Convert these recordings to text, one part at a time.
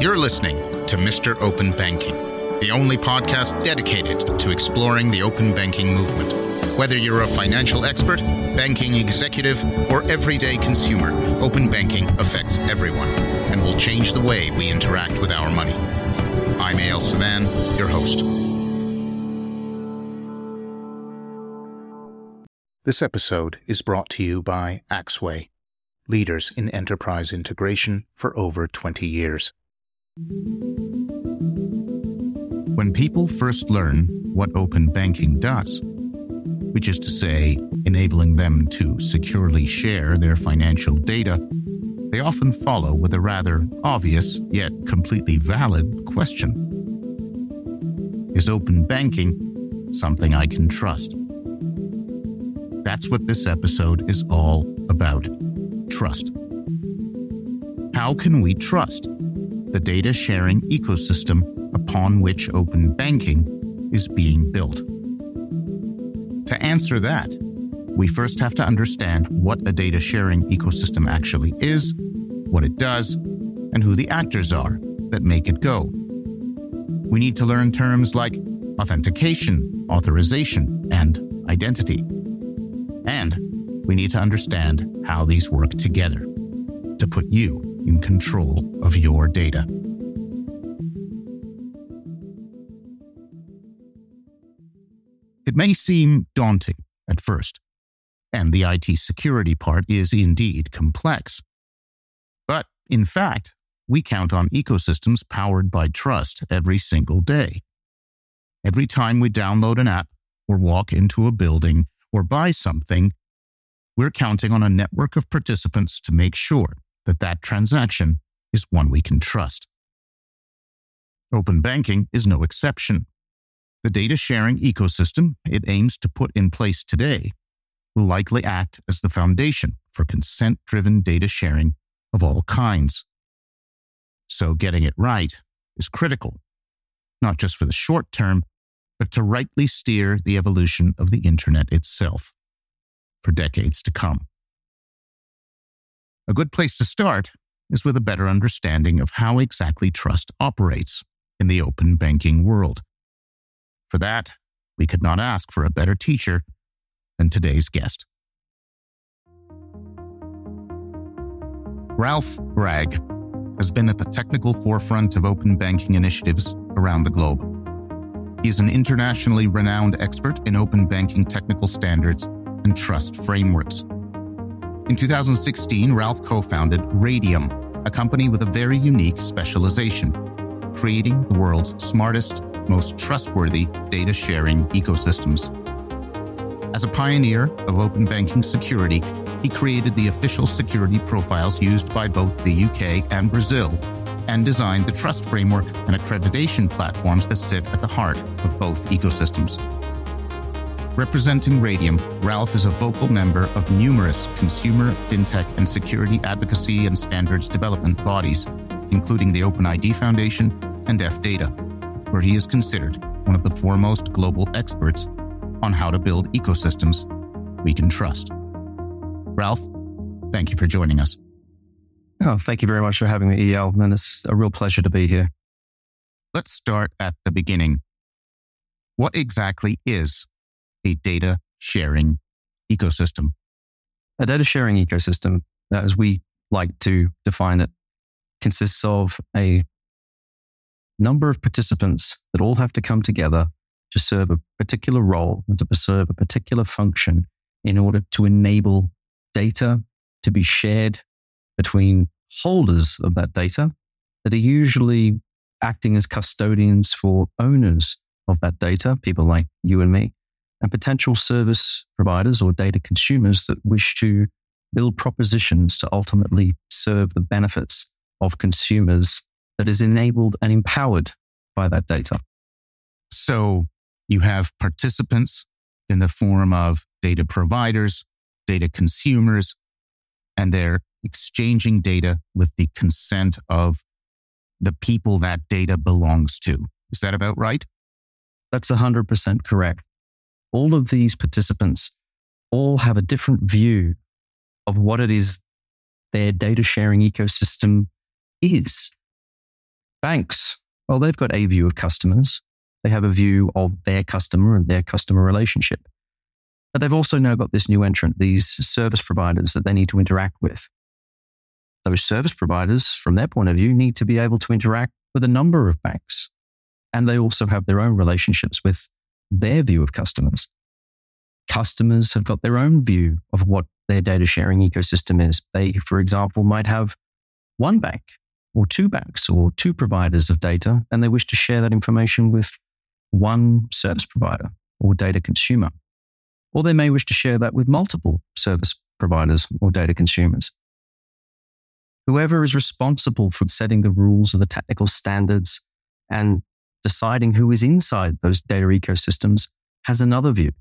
You're listening to Mr. Open Banking, the only podcast dedicated to exploring the open banking movement. Whether you're a financial expert, banking executive, or everyday consumer, open banking affects everyone and will change the way we interact with our money. I'm Eyal Sivan, your host. This episode is brought to you by Axway, leaders in enterprise integration for over 20 years. When people first learn what open banking does, which is to say, enabling them to securely share their financial data, they often follow with a rather obvious yet completely valid question. Is open banking something I can trust? That's what this episode is all about. Trust. How can we trust the data sharing ecosystem upon which open banking is being built? To answer that, we first have to understand what a data sharing ecosystem actually is, what it does, and who the actors are that make it go. We need to learn terms like authentication, authorization, and identity. And we need to understand how these work together to put you in control of your data. It may seem daunting at first, and the IT security part is indeed complex. But in fact, we count on ecosystems powered by trust every single day. Every time we download an app or walk into a building or buy something, we're counting on a network of participants to make sure that that transaction is one we can trust. Open banking is no exception. The data sharing ecosystem it aims to put in place today will likely act as the foundation for consent-driven data sharing of all kinds. So getting it right is critical, not just for the short term, but to rightly steer the evolution of the internet itself for decades to come. A good place to start is with a better understanding of how exactly trust operates in the open banking world. For that, we could not ask for a better teacher than today's guest. Ralph Bragg has been at the technical forefront of open banking initiatives around the globe. He is an internationally renowned expert in open banking technical standards and trust frameworks. In 2016, Ralph co-founded Raidiam, a company with a very unique specialization, creating the world's smartest, most trustworthy data sharing ecosystems. As a pioneer of open banking security, he created the official security profiles used by both the UK and Brazil, and designed the trust framework and accreditation platforms that sit at the heart of both ecosystems. Representing Raidiam, Ralph is a vocal member of numerous consumer, fintech, and security advocacy and standards development bodies, including the OpenID Foundation and FData, where he is considered one of the foremost global experts on how to build ecosystems we can trust. Ralph, thank you for joining us. Oh, thank you very much for having me, EL, and it's a real pleasure to be here. Let's start at the beginning. What exactly is a data sharing ecosystem? A data sharing ecosystem, as we like to define it, consists of a number of participants that all have to come together to serve a particular role and to serve a particular function in order to enable data to be shared between holders of that data that are usually acting as custodians for owners of that data, people like you and me, and potential service providers or data consumers that wish to build propositions to ultimately serve the benefits of consumers that is enabled and empowered by that data. So you have participants in the form of data providers, data consumers, and they're exchanging data with the consent of the people that data belongs to. Is that about right? That's 100% correct. All of these participants all have a different view of what it is their data sharing ecosystem is. Banks, well, they've got a view of customers. They have a view of their customer and their customer relationship. But they've also now got this new entrant, these service providers that they need to interact with. Those service providers, from their point of view, need to be able to interact with a number of banks. And they also have their own relationships with their view of customers. Customers have got their own view of what their data sharing ecosystem is. They, for example, might have one bank or two banks or two providers of data, and they wish to share that information with one service provider or data consumer. Or they may wish to share that with multiple service providers or data consumers. Whoever is responsible for setting the rules or the technical standards and deciding who is inside those data ecosystems has another view.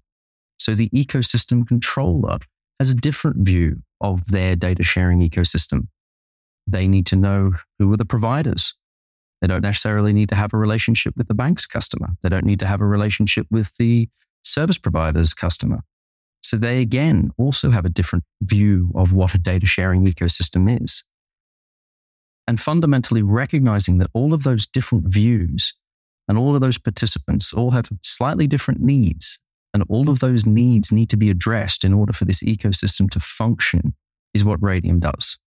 So the ecosystem controller has a different view of their data sharing ecosystem. They need to know who are the providers. They don't necessarily need to have a relationship with the bank's customer. They don't need to have a relationship with the service provider's customer. So they, again, also have a different view of what a data sharing ecosystem is. And fundamentally recognizing that all of those different views and all of those participants all have slightly different needs, and all of those needs need to be addressed in order for this ecosystem to function is what Raidiam does.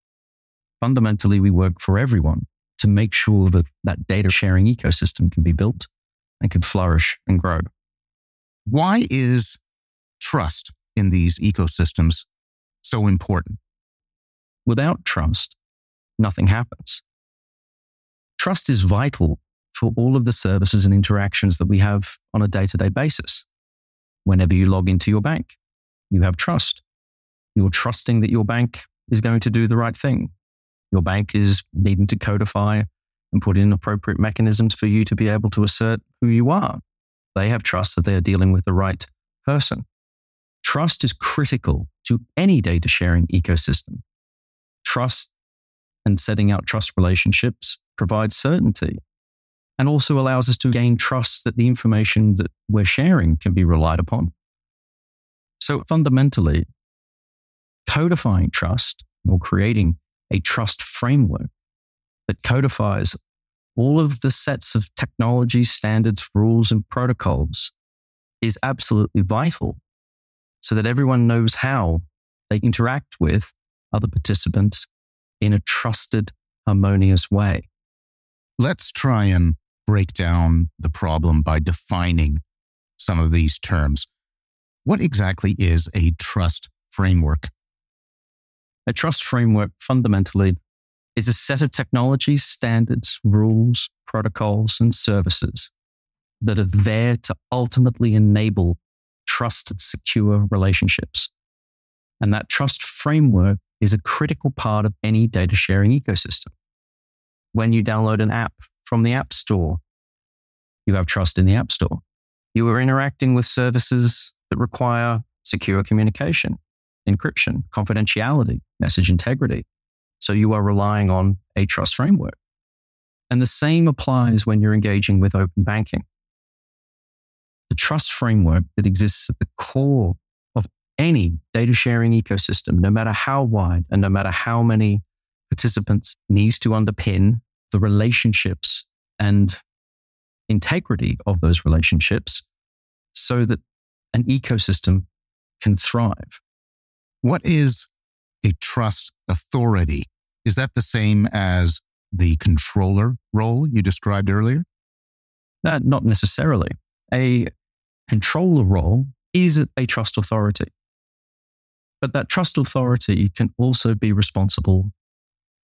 Fundamentally, we work for everyone to make sure that that data sharing ecosystem can be built and can flourish and grow. Why is trust in these ecosystems so important? Without trust, nothing happens. Trust is vital for all of the services and interactions that we have on a day-to-day basis. Whenever you log into your bank, you have trust. You're trusting that your bank is going to do the right thing. Your bank is needing to codify and put in appropriate mechanisms for you to be able to assert who you are. They have trust that they are dealing with the right person. Trust is critical to any data sharing ecosystem. Trust and setting out trust relationships provides certainty and also allows us to gain trust that the information that we're sharing can be relied upon. So fundamentally, codifying trust or creating a trust framework that codifies all of the sets of technology, standards, rules, and protocols is absolutely vital so that everyone knows how they interact with other participants in a trusted, harmonious way. Let's try and break down the problem by defining some of these terms. What exactly is a trust framework? A trust framework fundamentally is a set of technologies, standards, rules, protocols, and services that are there to ultimately enable trusted, secure relationships. And that trust framework is a critical part of any data sharing ecosystem. When you download an app from the App Store, you have trust in the App Store. You are interacting with services that require secure communication, encryption, confidentiality, message integrity. So you are relying on a trust framework. And the same applies when you're engaging with open banking. The trust framework that exists at the core of any data sharing ecosystem, no matter how wide and no matter how many participants, needs to underpin the relationships and integrity of those relationships so that an ecosystem can thrive. What is a trust authority? Is that the same as the controller role you described earlier? Not necessarily. A controller role is a trust authority. But that trust authority can also be responsible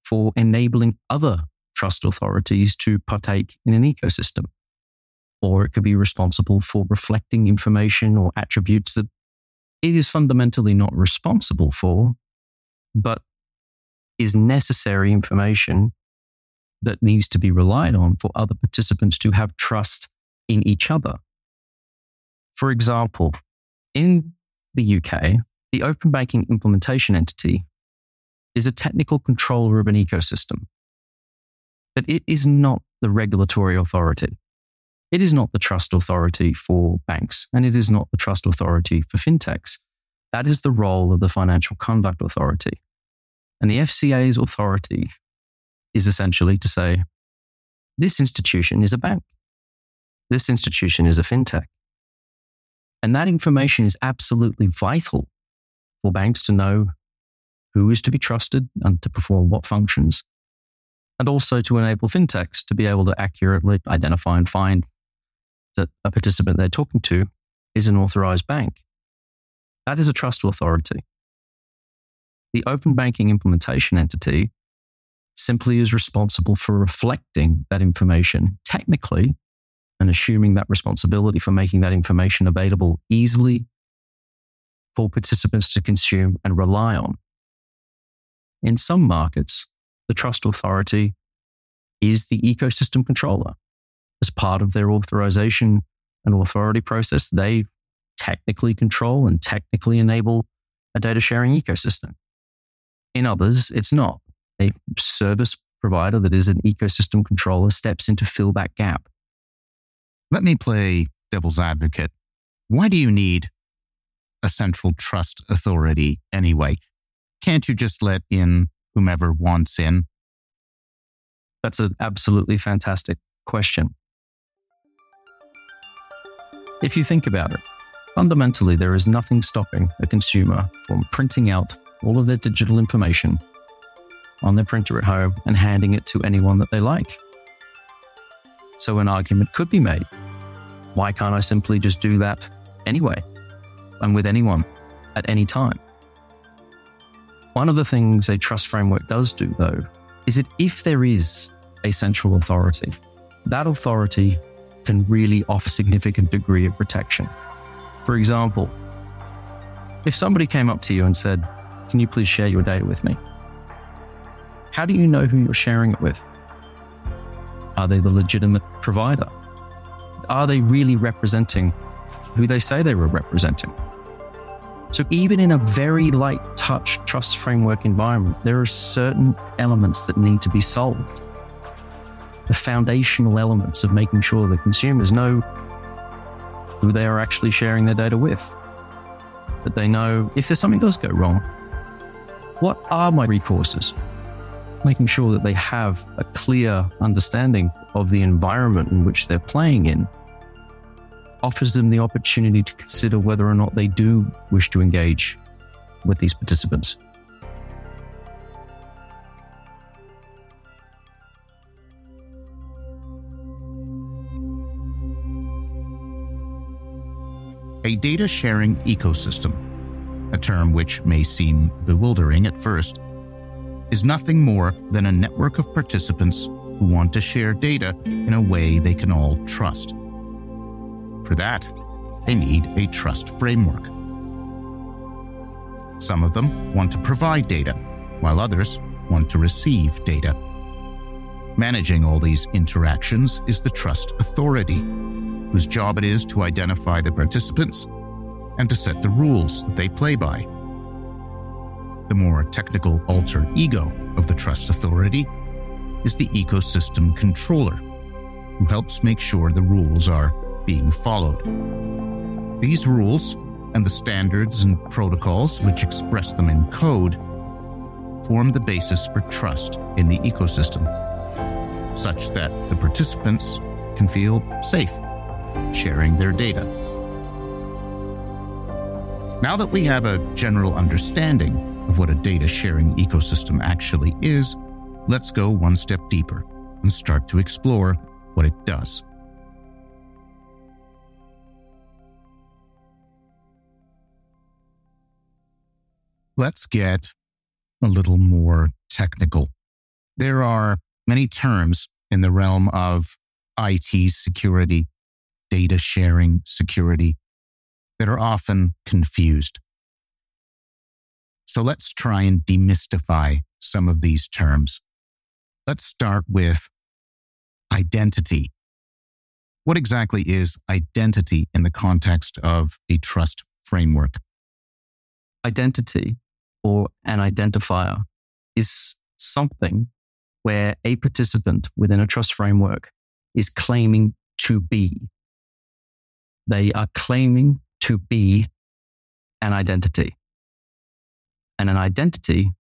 for enabling other trust authorities to partake in an ecosystem. Or it could be responsible for reflecting information or attributes that it is fundamentally not responsible for, but is necessary information that needs to be relied on for other participants to have trust in each other. For example, in the UK, the Open Banking Implementation Entity is a technical controller of an ecosystem, but it is not the regulatory authority. It is not the trust authority for banks, and it is not the trust authority for fintechs. That is the role of the Financial Conduct Authority. And the FCA's authority is essentially to say, This institution is a bank. This institution is a fintech. And that information is absolutely vital for banks to know who is to be trusted and to perform what functions, and also to enable fintechs to be able to accurately identify and find that a participant they're talking to is an authorized bank. That is a trust authority. The Open Banking Implementation Entity simply is responsible for reflecting that information technically and assuming that responsibility for making that information available easily for participants to consume and rely on. In some markets, the trust authority is the ecosystem controller. As part of their authorization and authority process, they technically control and technically enable a data sharing ecosystem. In others, it's not. A service provider that is an ecosystem controller steps in to fill that gap. Let me play devil's advocate. Why do you need a central trust authority anyway? Can't you just let in whomever wants in? That's an absolutely fantastic question. If you think about it, fundamentally, there is nothing stopping a consumer from printing out all of their digital information on their printer at home and handing it to anyone that they like. So an argument could be made. Why can't I simply just do that anyway and with anyone at any time? One of the things a trust framework does do, though, is that if there is a central authority, that authority can really offer a significant degree of protection. For example, if somebody came up to you and said, "Can you please share your data with me?" How do you know who you're sharing it with? Are they the legitimate provider? Are they really representing who they say they were representing? So even in a very light touch trust framework environment, there are certain elements that need to be solved. The foundational elements of making sure that consumers know who they are actually sharing their data with, that they know if there's something does go wrong, what are my recourses? Making sure that they have a clear understanding of the environment in which they're playing in offers them the opportunity to consider whether or not they do wish to engage with these participants. A data sharing ecosystem, a term which may seem bewildering at first, is nothing more than a network of participants who want to share data in a way they can all trust. For that, they need a trust framework. Some of them want to provide data, while others want to receive data. Managing all these interactions is the trust authority, whose job it is to identify the participants and to set the rules that they play by. The more technical alter ego of the trust authority is the ecosystem controller, who helps make sure the rules are being followed. These rules and the standards and protocols which express them in code form the basis for trust in the ecosystem, such that the participants can feel safe sharing their data. Now that we have a general understanding of what a data sharing ecosystem actually is, let's go one step deeper and start to explore what it does. Let's get a little more technical. There are many terms in the realm of IT security, data sharing security, that are often confused. So let's try and demystify some of these terms. Let's start with identity. What exactly is identity in the context of a trust framework? Identity, or an identifier, is something where a participant within a trust framework is claiming to be. They are claiming to be an identity. And an identity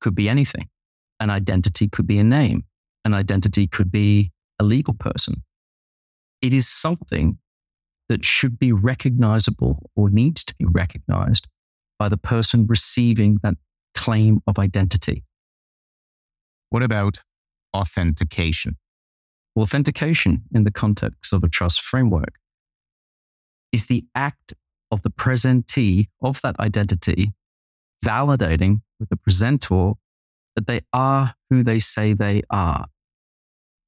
could be anything. An identity could be a name. An identity could be legal person. It is something that should be recognizable or needs to be recognized by the person receiving that claim of identity. What about authentication? Authentication in the context of a trust framework is the act of the presentee of that identity validating with the presentor that they are who they say they are.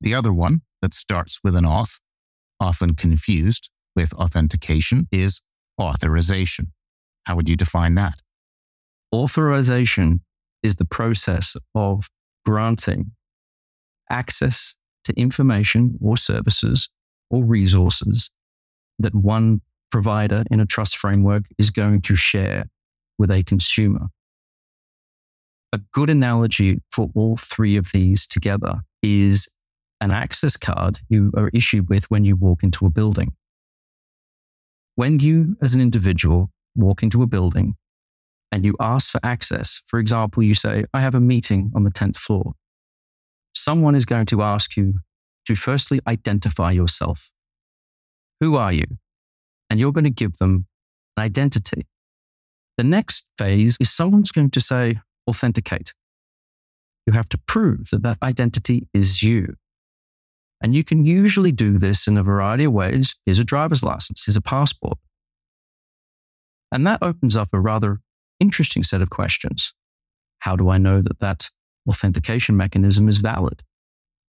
The other one that starts with an auth, often confused with authentication, is authorization. How would you define that? Authorization is the process of granting access to information or services or resources that one provider in a trust framework is going to share with a consumer. A good analogy for all three of these together is an access card you are issued with when you walk into a building. When you, as an individual, walk into a building and you ask for access, for example, you say, I have a meeting on the 10th floor. Someone is going to ask you to firstly identify yourself. Who are you? And you're going to give them an identity. The next phase is someone's going to say, authenticate. You have to prove that that identity is you. And you can usually do this in a variety of ways. Here's a driver's license, here's a passport. And that opens up a rather interesting set of questions. How do I know that that authentication mechanism is valid?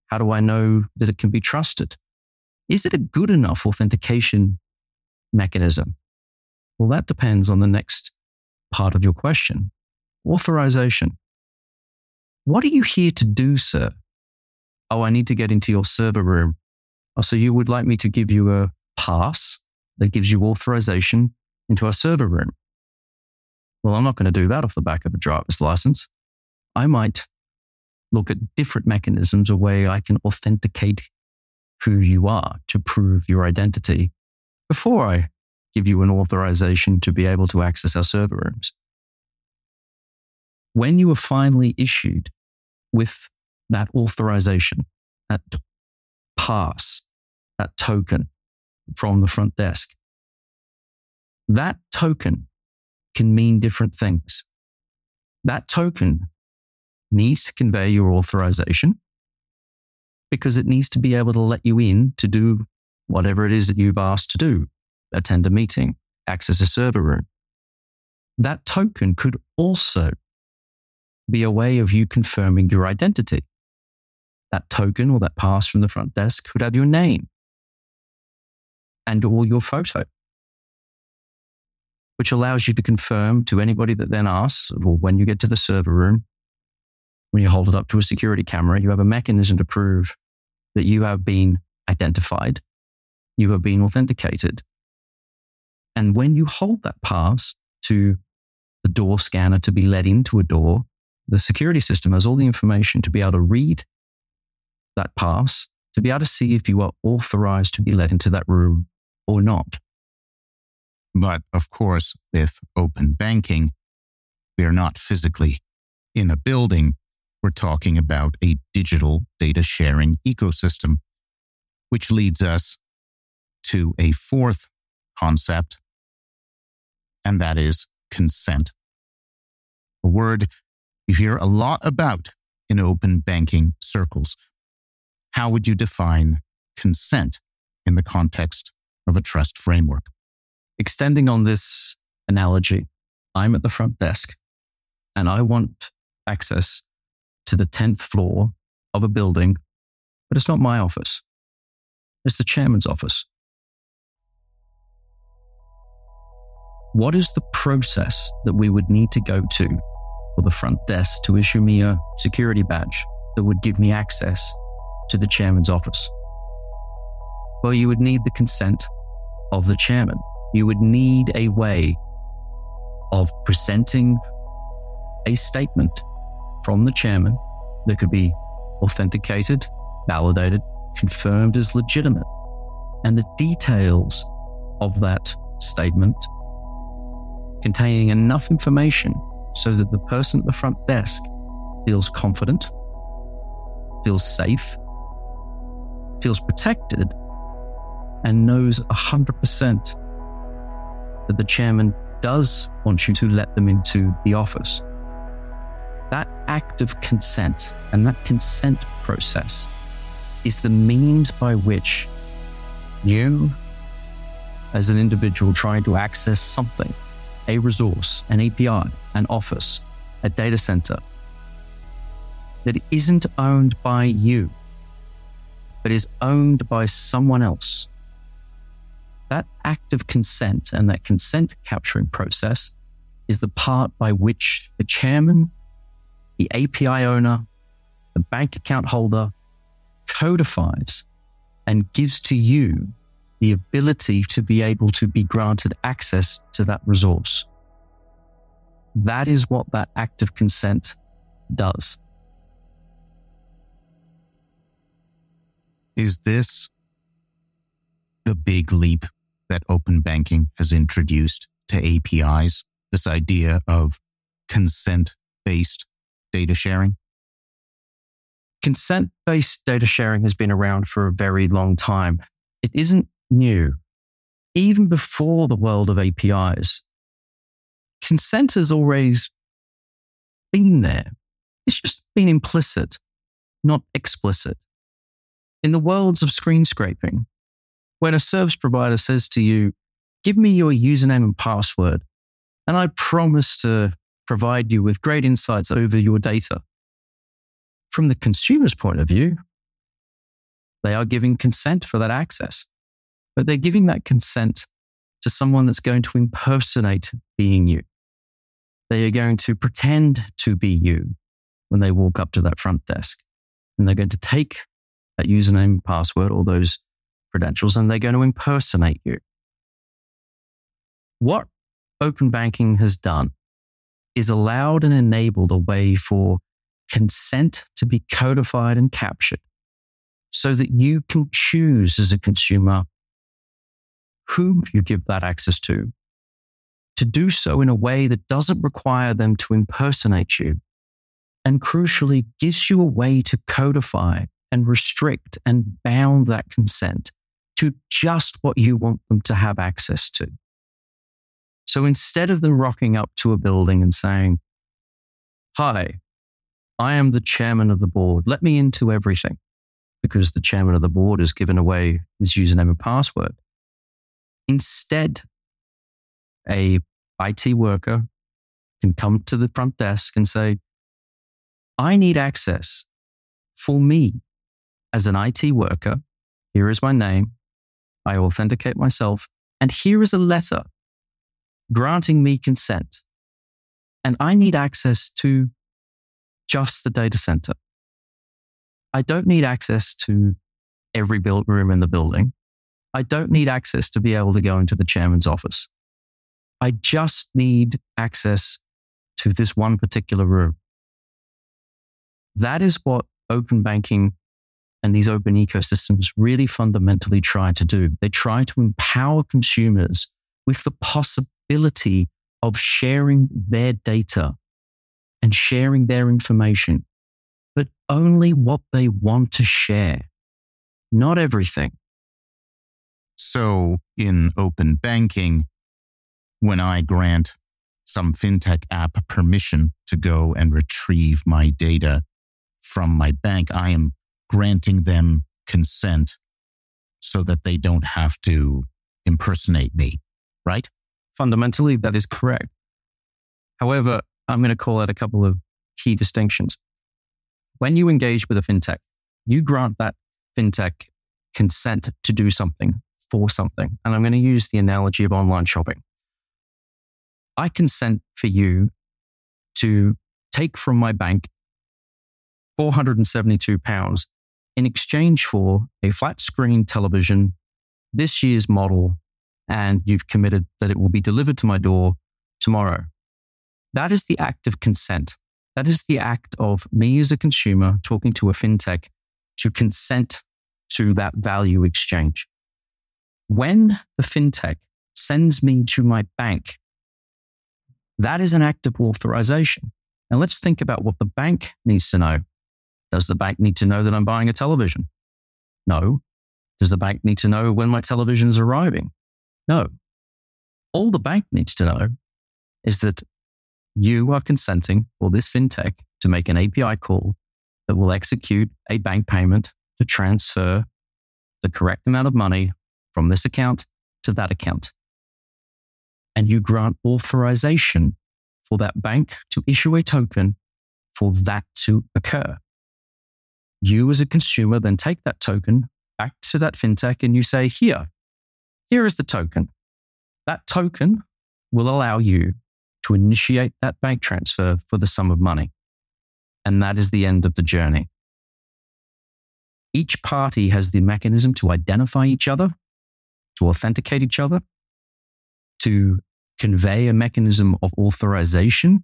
How do I know that it can be trusted? Is it a good enough authentication mechanism? Well, that depends on the next part of your question. Authorization. What are you here to do, sir? Oh, I need to get into your server room. Oh, so you would like me to give you a pass that gives you authorization into our server room? Well, I'm not going to do that off the back of a driver's license. I might look at different mechanisms, a way I can authenticate who you are to prove your identity before I give you an authorization to be able to access our server rooms. When you are finally issued with that authorization, that pass, that token from the front desk, that token can mean different things. That token needs to convey your authorization because it needs to be able to let you in to do whatever it is that you've asked to do, attend a meeting, access a server room. That token could also be a way of you confirming your identity. That token or that pass from the front desk could have your name and or your photo, which allows you to confirm to anybody that then asks, or when you get to the server room, when you hold it up to a security camera, you have a mechanism to prove that you have been identified, you have been authenticated. And when you hold that pass to the door scanner to be let into a door, the security system has all the information to be able to read that pass, to be able to see if you are authorized to be let into that room or not. But of course, with open banking, we are not physically in a building. We're talking about a digital data sharing ecosystem, which leads us to a fourth concept, and that is consent. A word you hear a lot about in open banking circles. How would you define consent in the context of a trust framework? Extending on this analogy, I'm at the front desk and I want access to the 10th floor of a building, but it's not my office. It's the chairman's office. What is the process that we would need to go to for the front desk to issue me a security badge that would give me access to the chairman's office? Well, you would need the consent of the chairman. You would need a way of presenting a statement from the chairman that could be authenticated, validated, confirmed as legitimate. And the details of that statement containing enough information so that the person at the front desk feels confident, feels safe, feels protected and knows 100% that the chairman does want you to let them into the office. That act of consent and that consent process is the means by which you, as an individual trying to access something, a resource, an API, an office, a data center, that isn't owned by you, but is owned by someone else. That act of consent and that consent capturing process is the part by which the chairman, the API owner, the bank account holder codifies and gives to you the ability to be able to be granted access to that resource. That is what that act of consent does. Is this the big leap that open banking has introduced to APIs? This idea of consent-based data sharing? Consent-based data sharing has been around for a very long time. It isn't new. Even before the world of APIs, consent has always been there. It's just been implicit, not explicit. In the worlds of screen scraping, when a service provider says to you, give me your username and password, and I promise to provide you with great insights over your data. From the consumer's point of view, they are giving consent for that access, but they're giving that consent to someone that's going to impersonate being you. They are going to pretend to be you when they walk up to that front desk, and they're going to take that username, password, or those credentials, and they're going to impersonate you. What open banking has done is allowed and enabled a way for consent to be codified and captured so that you can choose as a consumer whom you give that access to do so in a way that doesn't require them to impersonate you and crucially gives you a way to codify and restrict and bound that consent to just what you want them to have access to. So instead of them rocking up to a building and saying, hi, I am the chairman of the board, let me into everything, because the chairman of the board has given away his username and password. Instead, a IT worker can come to the front desk and say, I need access for me. As an IT worker, here is my name, I authenticate myself, and here is a letter granting me consent. And I need access to just the data center. I don't need access to every built room in the building. I don't need access to be able to go into the chairman's office. I just need access to this one particular room. That is what open banking and these open ecosystems really fundamentally try to do. They try to empower consumers with the possibility of sharing their data and sharing their information, but only what they want to share, not everything. So in open banking, when I grant some fintech app permission to go and retrieve my data from my bank, I am granting them consent so that they don't have to impersonate me, right? Fundamentally, that is correct. However, I'm going to call out a couple of key distinctions. When you engage with a fintech, you grant that fintech consent to do something for something. And I'm going to use the analogy of online shopping. I consent for you to take from my bank £472 in exchange for a flat screen television, this year's model, and you've committed that it will be delivered to my door tomorrow. That is the act of consent. That is the act of me as a consumer talking to a fintech to consent to that value exchange. When the fintech sends me to my bank, that is an act of authorization. Now let's think about what the bank needs to know. Does the bank need to know that I'm buying a television? No, Does the bank need to know when my television's arriving? No. All the bank needs to know is that you are consenting for this fintech to make an API call that will execute a bank payment to transfer the correct amount of money from this account to that account. And you grant authorization for that bank to issue a token for that to occur. You as a consumer then take that token back to that fintech and you say, here is the token. That token will allow you to initiate that bank transfer for the sum of money. And that is the end of the journey. Each party has the mechanism to identify each other, to authenticate each other, to convey a mechanism of authorization,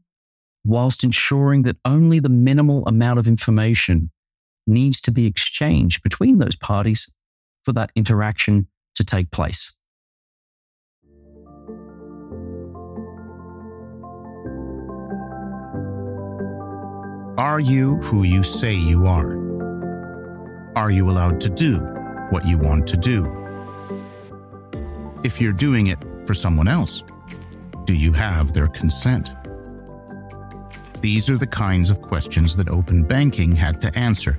whilst ensuring that only the minimal amount of information needs to be exchanged between those parties for that interaction to take place. Are you who you say you are? Are you allowed to do what you want to do? If you're doing it for someone else, do you have their consent? These are the kinds of questions that open banking had to answer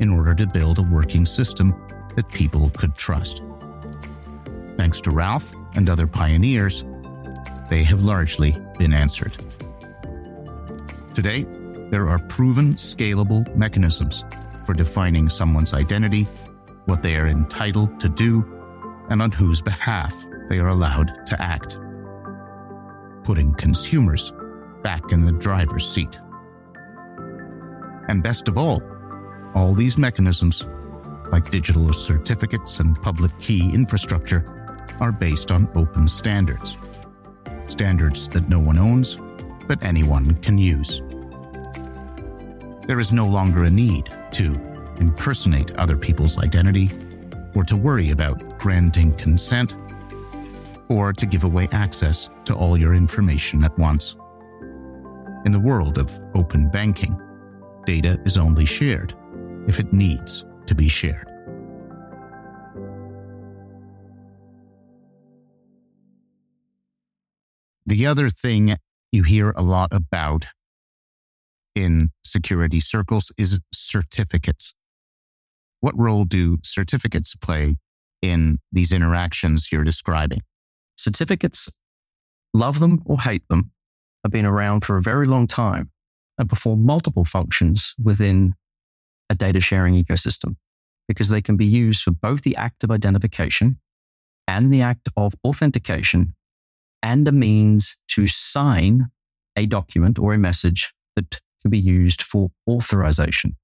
in order to build a working system that people could trust. Thanks to Ralph and other pioneers, they have largely been answered. Today, there are proven, scalable mechanisms for defining someone's identity, what they are entitled to do, and on whose behalf they are allowed to act, putting consumers back in the driver's seat. And best of all these mechanisms, like digital certificates and public key infrastructure, are based on open standards. Standards that no one owns, but anyone can use. There is no longer a need to impersonate other people's identity, or to worry about granting consent, or to give away access to all your information at once. In the world of open banking, data is only shared if it needs to be shared. The other thing you hear a lot about in security circles is certificates. What role do certificates play in these interactions you're describing? Certificates, love them or hate them, have been around for a very long time and perform multiple functions within a data sharing ecosystem because they can be used for both the act of identification and the act of authentication and a means to sign a document or a message that can be used for authorization.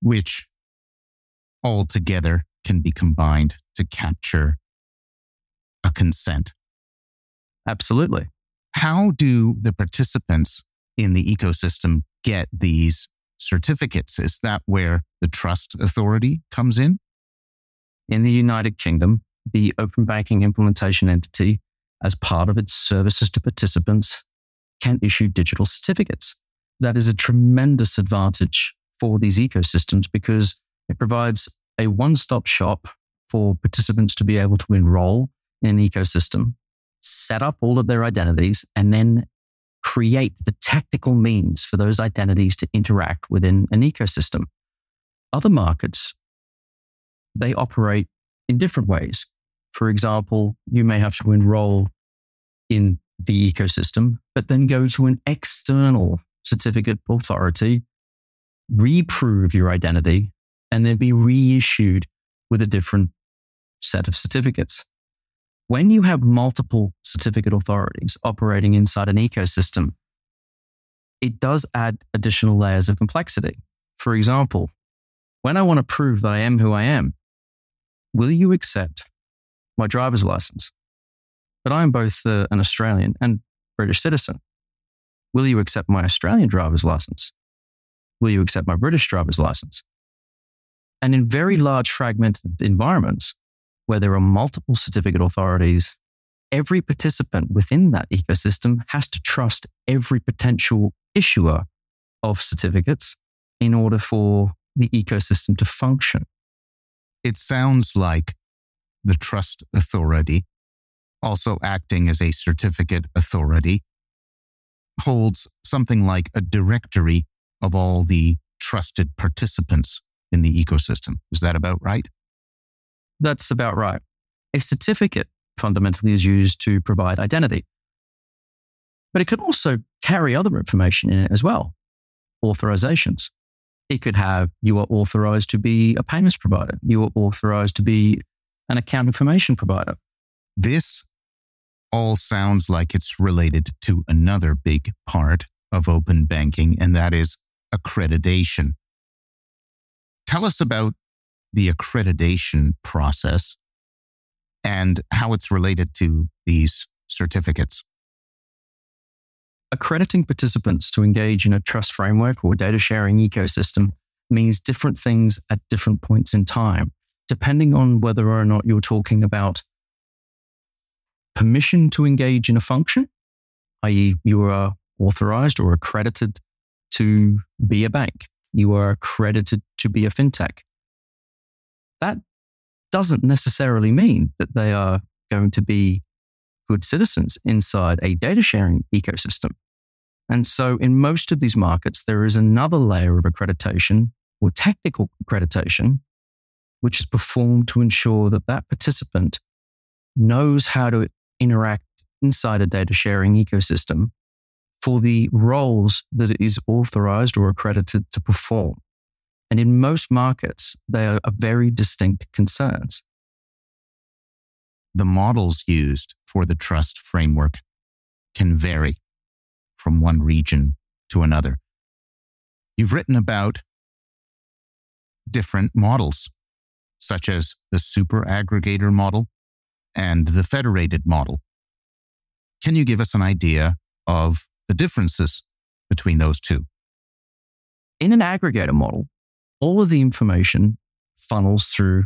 Which altogether can be combined to capture a consent. Absolutely. How do the participants in the ecosystem get these certificates? Is that where the trust authority comes in? In the United Kingdom, the Open Banking Implementation Entity, as part of its services to participants, can issue digital certificates. That is a tremendous advantage for these ecosystems because it provides a one-stop shop for participants to be able to enroll in an ecosystem, set up all of their identities, and then create the technical means for those identities to interact within an ecosystem. Other markets, they operate in different ways. For example, you may have to enroll in the ecosystem, but then go to an external certificate authority, reprove your identity, and then be reissued with a different set of certificates. When you have multiple certificate authorities operating inside an ecosystem, it does add additional layers of complexity. For example, when I want to prove that I am who I am, will you accept my driver's license? But I am both an Australian and British citizen. Will you accept my Australian driver's license? Will you accept my British driver's license? And in very large fragmented environments, where there are multiple certificate authorities, every participant within that ecosystem has to trust every potential issuer of certificates in order for the ecosystem to function. It sounds like the trust authority, also acting as a certificate authority, holds something like a directory of all the trusted participants in the ecosystem. Is that about right? That's about right. A certificate fundamentally is used to provide identity. But it could also carry other information in it as well. Authorizations. It could have, you are authorized to be a payments provider. You are authorized to be an account information provider. This all sounds like it's related to another big part of open banking, and that is accreditation. Tell us about the accreditation process and how it's related to these certificates. Accrediting participants to engage in a trust framework or data sharing ecosystem means different things at different points in time, depending on whether or not you're talking about permission to engage in a function, i.e. you are authorized or accredited to be a bank. You are accredited to be a fintech. That doesn't necessarily mean that they are going to be good citizens inside a data sharing ecosystem. And so in most of these markets, there is another layer of accreditation or technical accreditation, which is performed to ensure that that participant knows how to interact inside a data sharing ecosystem for the roles that it is authorized or accredited to perform. And in most markets, they are very distinct concerns. The models used for the trust framework can vary from one region to another. You've written about different models, such as the super aggregator model and the federated model. Can you give us an idea of the differences between those two? In an aggregator model, all of the information funnels through,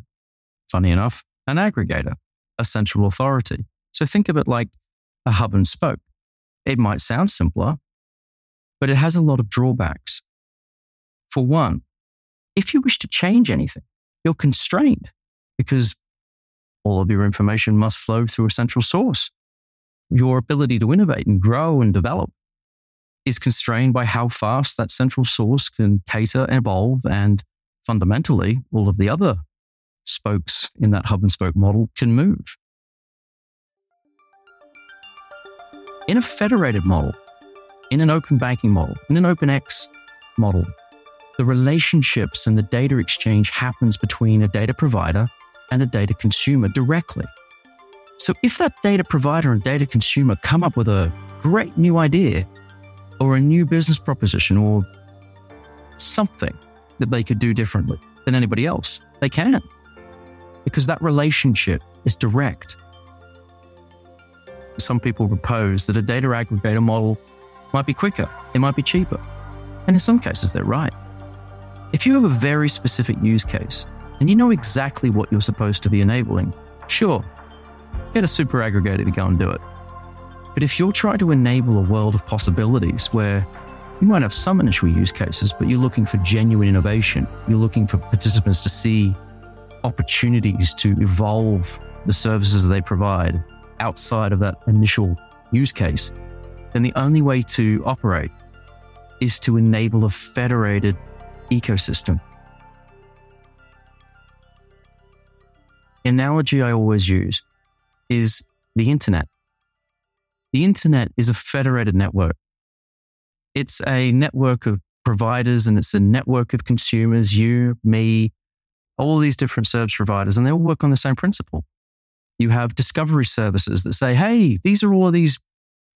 funny enough, an aggregator, a central authority. So think of it like a hub and spoke. It might sound simpler, but it has a lot of drawbacks. For one, if you wish to change anything, you're constrained because all of your information must flow through a central source. Your ability to innovate and grow and develop is constrained by how fast that central source can cater, evolve, and fundamentally, all of the other spokes in that hub and spoke model can move. In a federated model, in an open banking model, in an OpenX model, the relationships and the data exchange happens between a data provider and a data consumer directly. So if that data provider and data consumer come up with a great new idea or a new business proposition or something that they could do differently than anybody else, they can, because that relationship is direct. Some people propose that a data aggregator model might be quicker, it might be cheaper, and in some cases they're right. If you have a very specific use case and you know exactly what you're supposed to be enabling, sure, get a super aggregator to go and do it. But if you're trying to enable a world of possibilities where you might have some initial use cases, but you're looking for genuine innovation, you're looking for participants to see opportunities to evolve the services that they provide outside of that initial use case, then the only way to operate is to enable a federated ecosystem. The analogy I always use is the internet. The internet is a federated network. It's a network of providers and it's a network of consumers, you, me, all these different service providers, and they all work on the same principle. You have discovery services that say, hey, these are all of these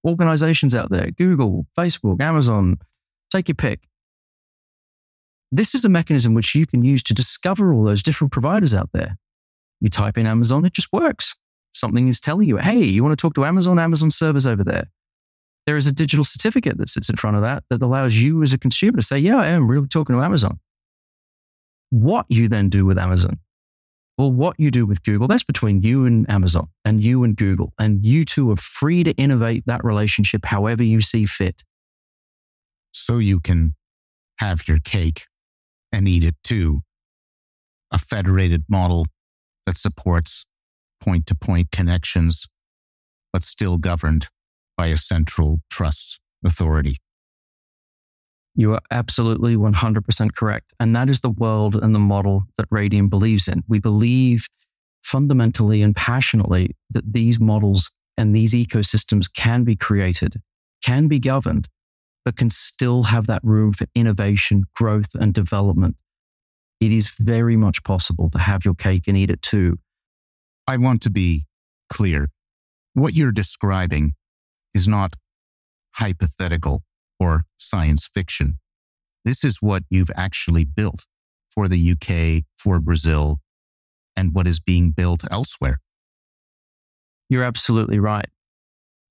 organizations out there, Google, Facebook, Amazon, take your pick. This is a mechanism which you can use to discover all those different providers out there. You type in Amazon, it just works. Something is telling you, hey, you want to talk to Amazon? Amazon servers over there. There is a digital certificate that sits in front of that that allows you as a consumer to say, yeah, I am really talking to Amazon. What you then do with Amazon or what you do with Google, that's between you and Amazon and you and Google. And you two are free to innovate that relationship however you see fit. So you can have your cake and eat it too. A federated model that supports point-to-point connections, but still governed by a central trust authority. You are absolutely 100% correct. And that is the world and the model that Raidiam believes in. We believe fundamentally and passionately that these models and these ecosystems can be created, can be governed, but can still have that room for innovation, growth, and development. It is very much possible to have your cake and eat it too. I want to be clear. What you're describing is not hypothetical or science fiction. This is what you've actually built for the UK, for Brazil, and what is being built elsewhere. You're absolutely right.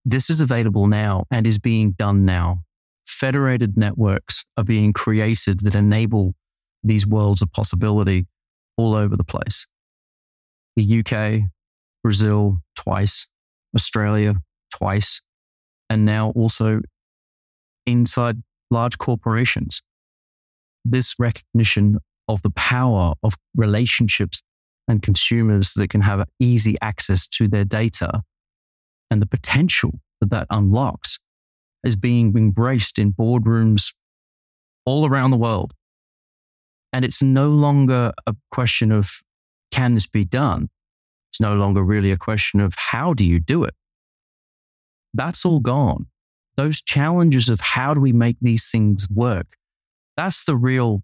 This is available now and is being done now. Federated networks are being created that enable these worlds of possibility all over the place. The UK, Brazil, twice, Australia, twice, and now also inside large corporations. This recognition of the power of relationships and consumers that can have easy access to their data and the potential that that unlocks is being embraced in boardrooms all around the world. And it's no longer a question of, can this be done? It's no longer really a question of, how do you do it? That's all gone. Those challenges of how do we make these things work, that's the real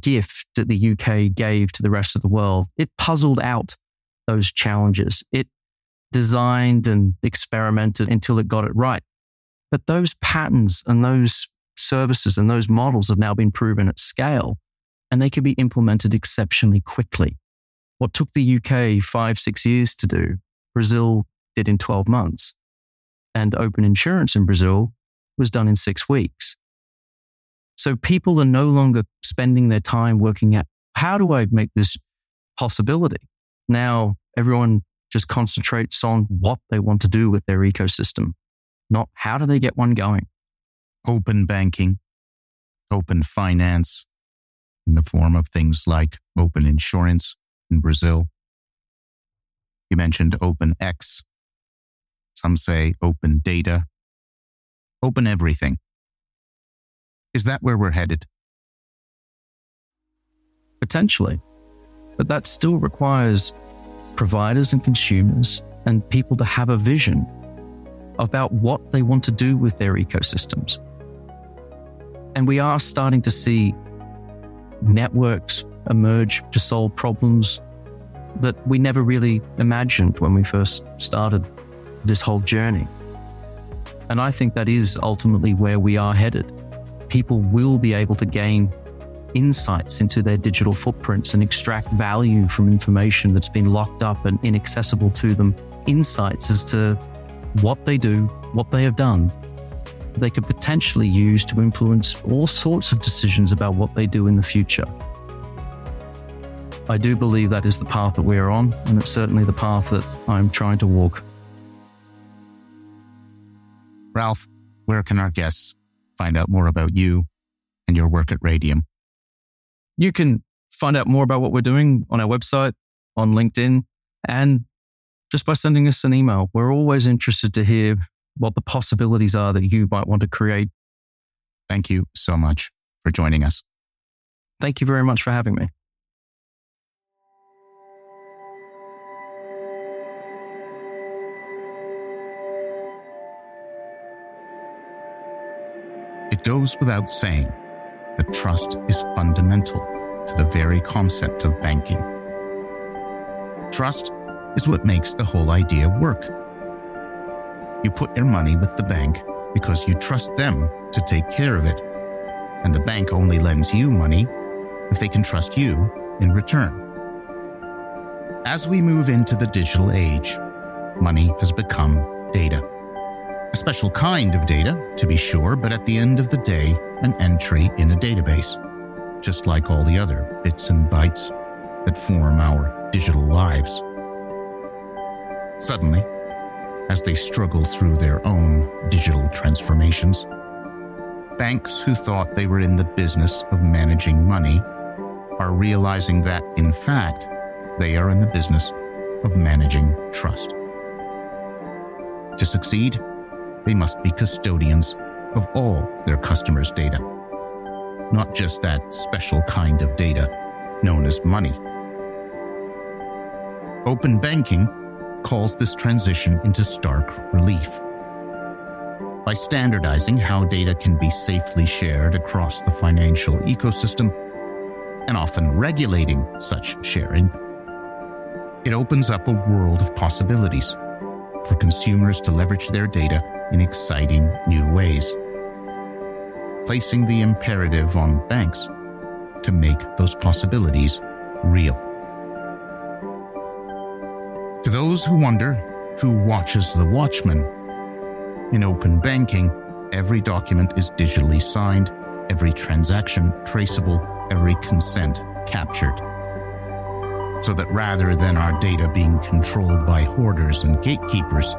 gift that the UK gave to the rest of the world. It puzzled out those challenges. It designed and experimented until it got it right. But those patterns and those services and those models have now been proven at scale, and they can be implemented exceptionally quickly. What took the UK 5-6 years to do, Brazil did in 12 months. And open insurance in Brazil was done in 6 weeks. So people are no longer spending their time working out, how do I make this possibility? Now everyone just concentrates on what they want to do with their ecosystem, not how do they get one going. Open banking, open finance in the form of things like open insurance in Brazil. You mentioned OpenX. Some say open data, open everything. Is that where we're headed? Potentially. But that still requires providers and consumers and people to have a vision about what they want to do with their ecosystems. And we are starting to see networks emerge to solve problems that we never really imagined when we first started this whole journey. And I think that is ultimately where we are headed. People will be able to gain insights into their digital footprints and extract value from information that's been locked up and inaccessible to them. Insights as to what they do, what they have done, they could potentially use to influence all sorts of decisions about what they do in the future. I do believe that is the path that we're on, and it's certainly the path that I'm trying to walk. Ralph, where can our guests find out more about you and your work at Raidiam? You can find out more about what we're doing on our website, on LinkedIn, and just by sending us an email. We're always interested to hear what the possibilities are that you might want to create. Thank you so much for joining us. Thank you very much for having me. It goes without saying that trust is fundamental to the very concept of banking. Trust is what makes the whole idea work. You put your money with the bank because you trust them to take care of it, and the bank only lends you money if they can trust you in return. As we move into the digital age, money has become data. A special kind of data, to be sure, but at the end of the day, an entry in a database, just like all the other bits and bytes that form our digital lives. Suddenly, as they struggle through their own digital transformations, banks who thought they were in the business of managing money are realizing that, in fact, They are in the business of managing trust. To succeed, they must be custodians of all their customers' data, not just that special kind of data known as money. Open banking calls this transition into stark relief. By standardizing how data can be safely shared across the financial ecosystem, and often regulating such sharing, it opens up a world of possibilities for consumers to leverage their data in exciting new ways, placing the imperative on banks to make those possibilities real. To those who wonder who watches the watchman, in open banking, every document is digitally signed, every transaction traceable, every consent captured. So that rather than our data being controlled by hoarders and gatekeepers,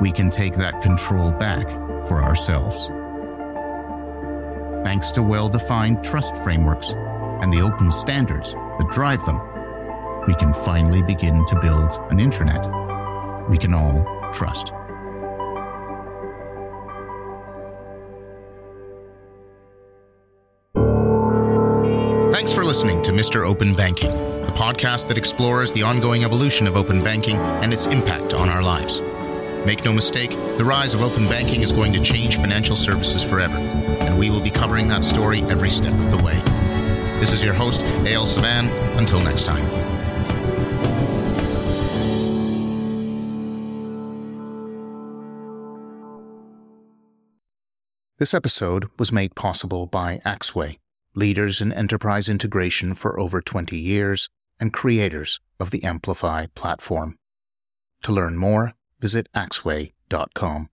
we can take that control back for ourselves. Thanks to well-defined trust frameworks and the open standards that drive them, we can finally begin to build an internet we can all trust. Thanks for listening to Mr. Open Banking, the podcast that explores the ongoing evolution of open banking and its impact on our lives. Make no mistake, the rise of open banking is going to change financial services forever, and we will be covering that story every step of the way. This is your host, Eyal Sivan. Until next time. This episode was made possible by Axway, leaders in enterprise integration for over 20 years and creators of the Amplify platform. To learn more, visit axway.com.